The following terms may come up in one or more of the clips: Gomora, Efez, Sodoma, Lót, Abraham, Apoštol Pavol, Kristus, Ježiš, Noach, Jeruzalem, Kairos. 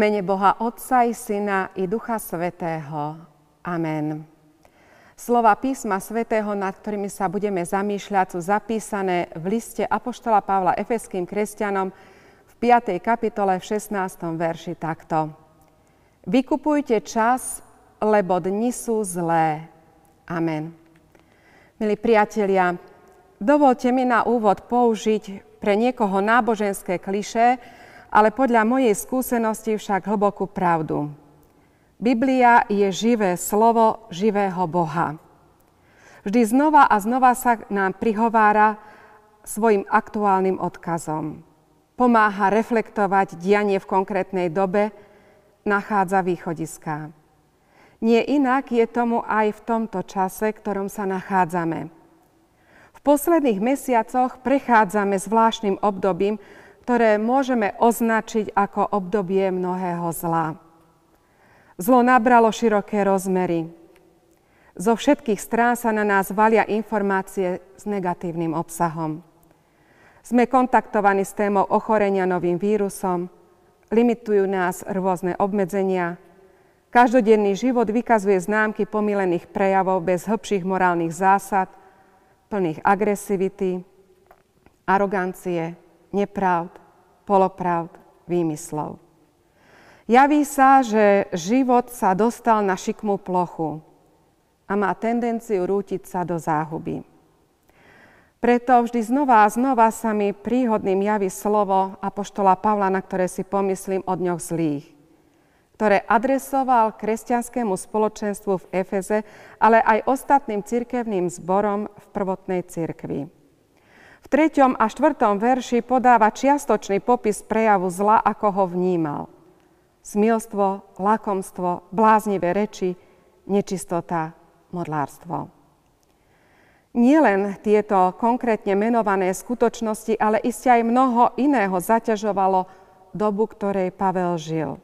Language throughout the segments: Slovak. mene Boha Otca i Syna i Ducha Svätého. Amen. Slova písma svätého, nad ktorými sa budeme zamýšľať, sú zapísané v liste apoštola Pavla efeským kresťanom v 5. kapitole v 16. verši takto. Vykupujte čas, lebo dni sú zlé. Amen. Milí priatelia, dovoľte mi na úvod použiť pre niekoho náboženské klišé, ale podľa mojej skúsenosti však hlbokú pravdu. Biblia je živé slovo živého Boha. Vždy znova a znova sa nám prihovára svojim aktuálnym odkazom. Pomáha reflektovať dianie v konkrétnej dobe, nachádza východiská. Nie inak je tomu aj v tomto čase, ktorom sa nachádzame. V posledných mesiacoch prechádzame zvláštnym obdobím, ktoré môžeme označiť ako obdobie mnohého zla. Zlo nabralo široké rozmery. Zo všetkých strán sa na nás valia informácie s negatívnym obsahom. Sme kontaktovaní s témou ochorenia novým vírusom, limitujú nás rôzne obmedzenia, každodenný život vykazuje známky pomýlených prejavov bez hĺbších morálnych zásad, plných agresivity, arogancie, nepravd, polopravd, výmyslov. Javí sa, že život sa dostal na šikmú plochu a má tendenciu rútiť sa do záhuby. Preto vždy znova a znova sa mi príhodným javí slovo apoštola Pavla, na ktoré si pomyslím o dňoch zlých, ktoré adresoval kresťanskému spoločenstvu v Efeze, ale aj ostatným cirkevným zborom v prvotnej cirkvi. V 3. a 4. verši podáva čiastočný popis prejavu zla, ako ho vnímal. Smilstvo, lakomstvo, bláznivé reči, nečistota, modlárstvo. Nielen tieto konkrétne menované skutočnosti, ale iste aj mnoho iného zaťažovalo dobu, ktorej Pavel žil.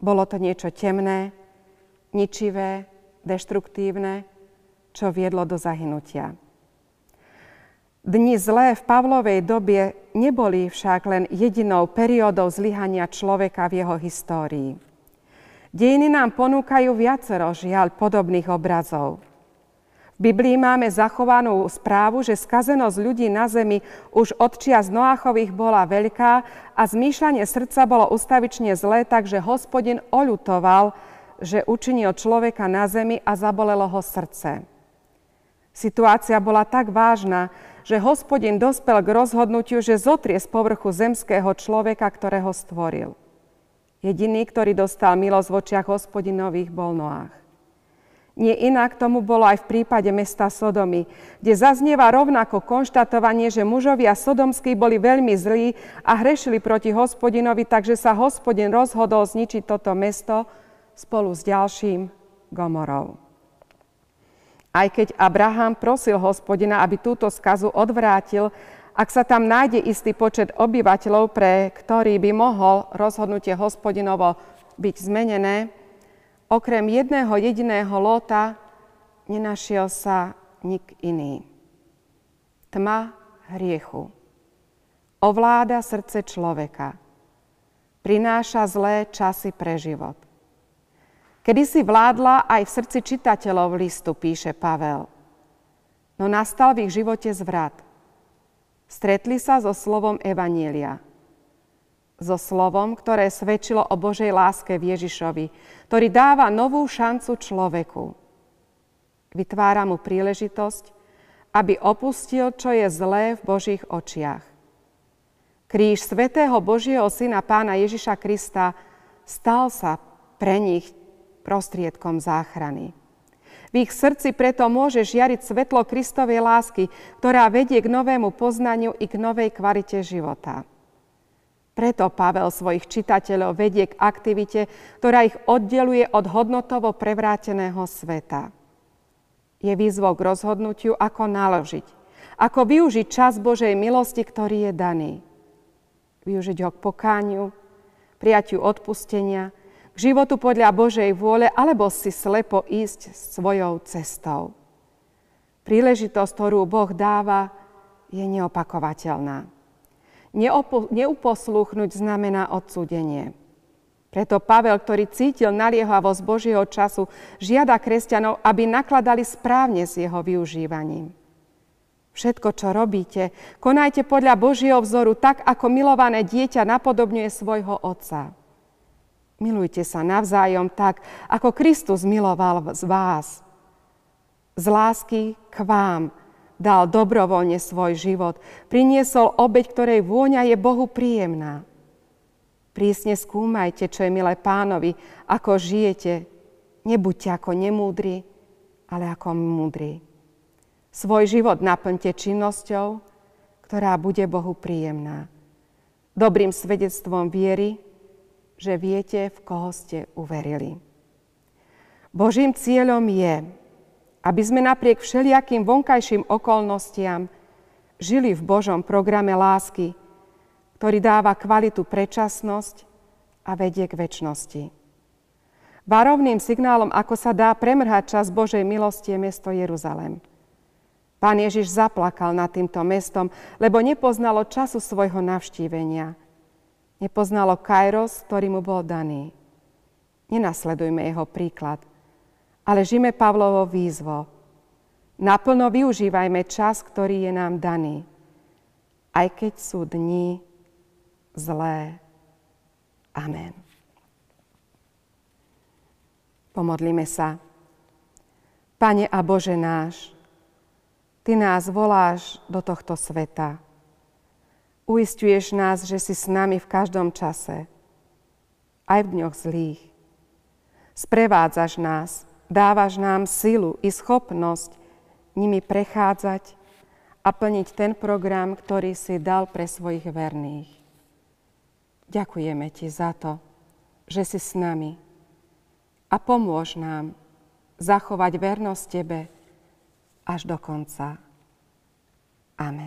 Bolo to niečo temné, ničivé, deštruktívne, čo viedlo do zahynutia. Dni zlé v Pavlovej dobe neboli však len jedinou periódou zlyhania človeka v jeho histórii. Dejiny nám ponúkajú viacero žiaľ podobných obrazov. V Biblii máme zachovanú správu, že skazenosť ľudí na zemi už od čias Noachových bola veľká a zmýšľanie srdca bolo ustavične zlé, takže Hospodin oľutoval, že učinil človeka na zemi a zabolelo ho srdce. Situácia bola tak vážna, že Hospodin dospel k rozhodnutiu, že zotrie z povrchu zemského človeka, ktorého stvoril. Jediný, ktorý dostal milosť v očiach Hospodinových, bol Noach. Nie inak tomu bolo aj v prípade mesta Sodomy, kde zaznieva rovnako konštatovanie, že mužovia sodomskí boli veľmi zlí a hrešili proti Hospodinovi, takže sa Hospodin rozhodol zničiť toto mesto spolu s ďalším Gomorou. Aj keď Abraham prosil Hospodina, aby túto skazu odvrátil, ak sa tam nájde istý počet obyvateľov, pre ktorý by mohol rozhodnutie Hospodinovo byť zmenené, okrem jedného jediného Lóta nenašiel sa nik iný. Tma hriechu ovláda srdce človeka. Prináša zlé časy pre život. Kedysi vládla aj v srdci čitateľov listu, píše Pavel. No nastal v ich živote zvrat. Stretli sa so slovom Evanjelia. So slovom, ktoré svedčilo o Božej láske v Ježišovi, ktorý dáva novú šancu človeku. Vytvára mu príležitosť, aby opustil, čo je zlé v Božích očiach. Kríž svätého Božieho Syna Pána Ježiša Krista stal sa pre nich prostriedkom záchrany. V ich srdci preto môže žiariť svetlo Kristovej lásky, ktorá vedie k novému poznaniu i k novej kvalite života. Preto Pavel svojich čitateľov vedie k aktivite, ktorá ich oddeluje od hodnotovo prevráteného sveta. Je výzvou k rozhodnutiu, ako naložiť, ako využiť čas Božej milosti, ktorý je daný. Využiť ho k pokániu, prijatiu odpustenia, k životu podľa Božej vôle, alebo si slepo ísť svojou cestou. Príležitosť, ktorú Boh dáva, je neopakovateľná. Neuposlúchnuť znamená odsúdenie. Preto Pavel, ktorý cítil naliehavosť Božieho času, žiada kresťanov, aby nakladali správne s jeho využívaním. Všetko, čo robíte, konajte podľa Božieho vzoru, tak ako milované dieťa napodobňuje svojho otca. Milujte sa navzájom tak, ako Kristus miloval z vás. Z lásky k vám dal dobrovoľne svoj život, priniesol obeť, ktorej vôňa je Bohu príjemná. Prísne skúmajte, čo je milé Pánovi, ako žijete. Nebuďte ako nemúdri, ale ako múdri. Svoj život naplňte činnosťou, ktorá bude Bohu príjemná. Dobrým svedectvom viery, že viete, v koho ste uverili. Božím cieľom je, aby sme napriek všelijakým vonkajším okolnostiam žili v Božom programe lásky, ktorý dáva kvalitu predčasnosť a vedie k večnosti. Varovným signálom, ako sa dá premrhať čas Božej milosti, je mesto Jeruzalem. Pán Ježiš zaplakal nad týmto mestom, lebo nepoznalo času svojho navštívenia. Nepoznalo Kairos, ktorý mu bol daný. Nenasledujme jeho príklad, ale žijme Pavlovo výzvo. Naplno využívajme čas, ktorý je nám daný, aj keď sú dni zlé. Amen. Pomodlíme sa. Pane a Bože náš, Ty nás voláš do tohto sveta. Uisťuješ nás, že si s nami v každom čase, aj v dňoch zlých. Sprevádzaš nás, dávaš nám silu i schopnosť nimi prechádzať a plniť ten program, ktorý si dal pre svojich verných. Ďakujeme Ti za to, že si s nami, a pomôž nám zachovať vernosť Tebe až do konca. Amen.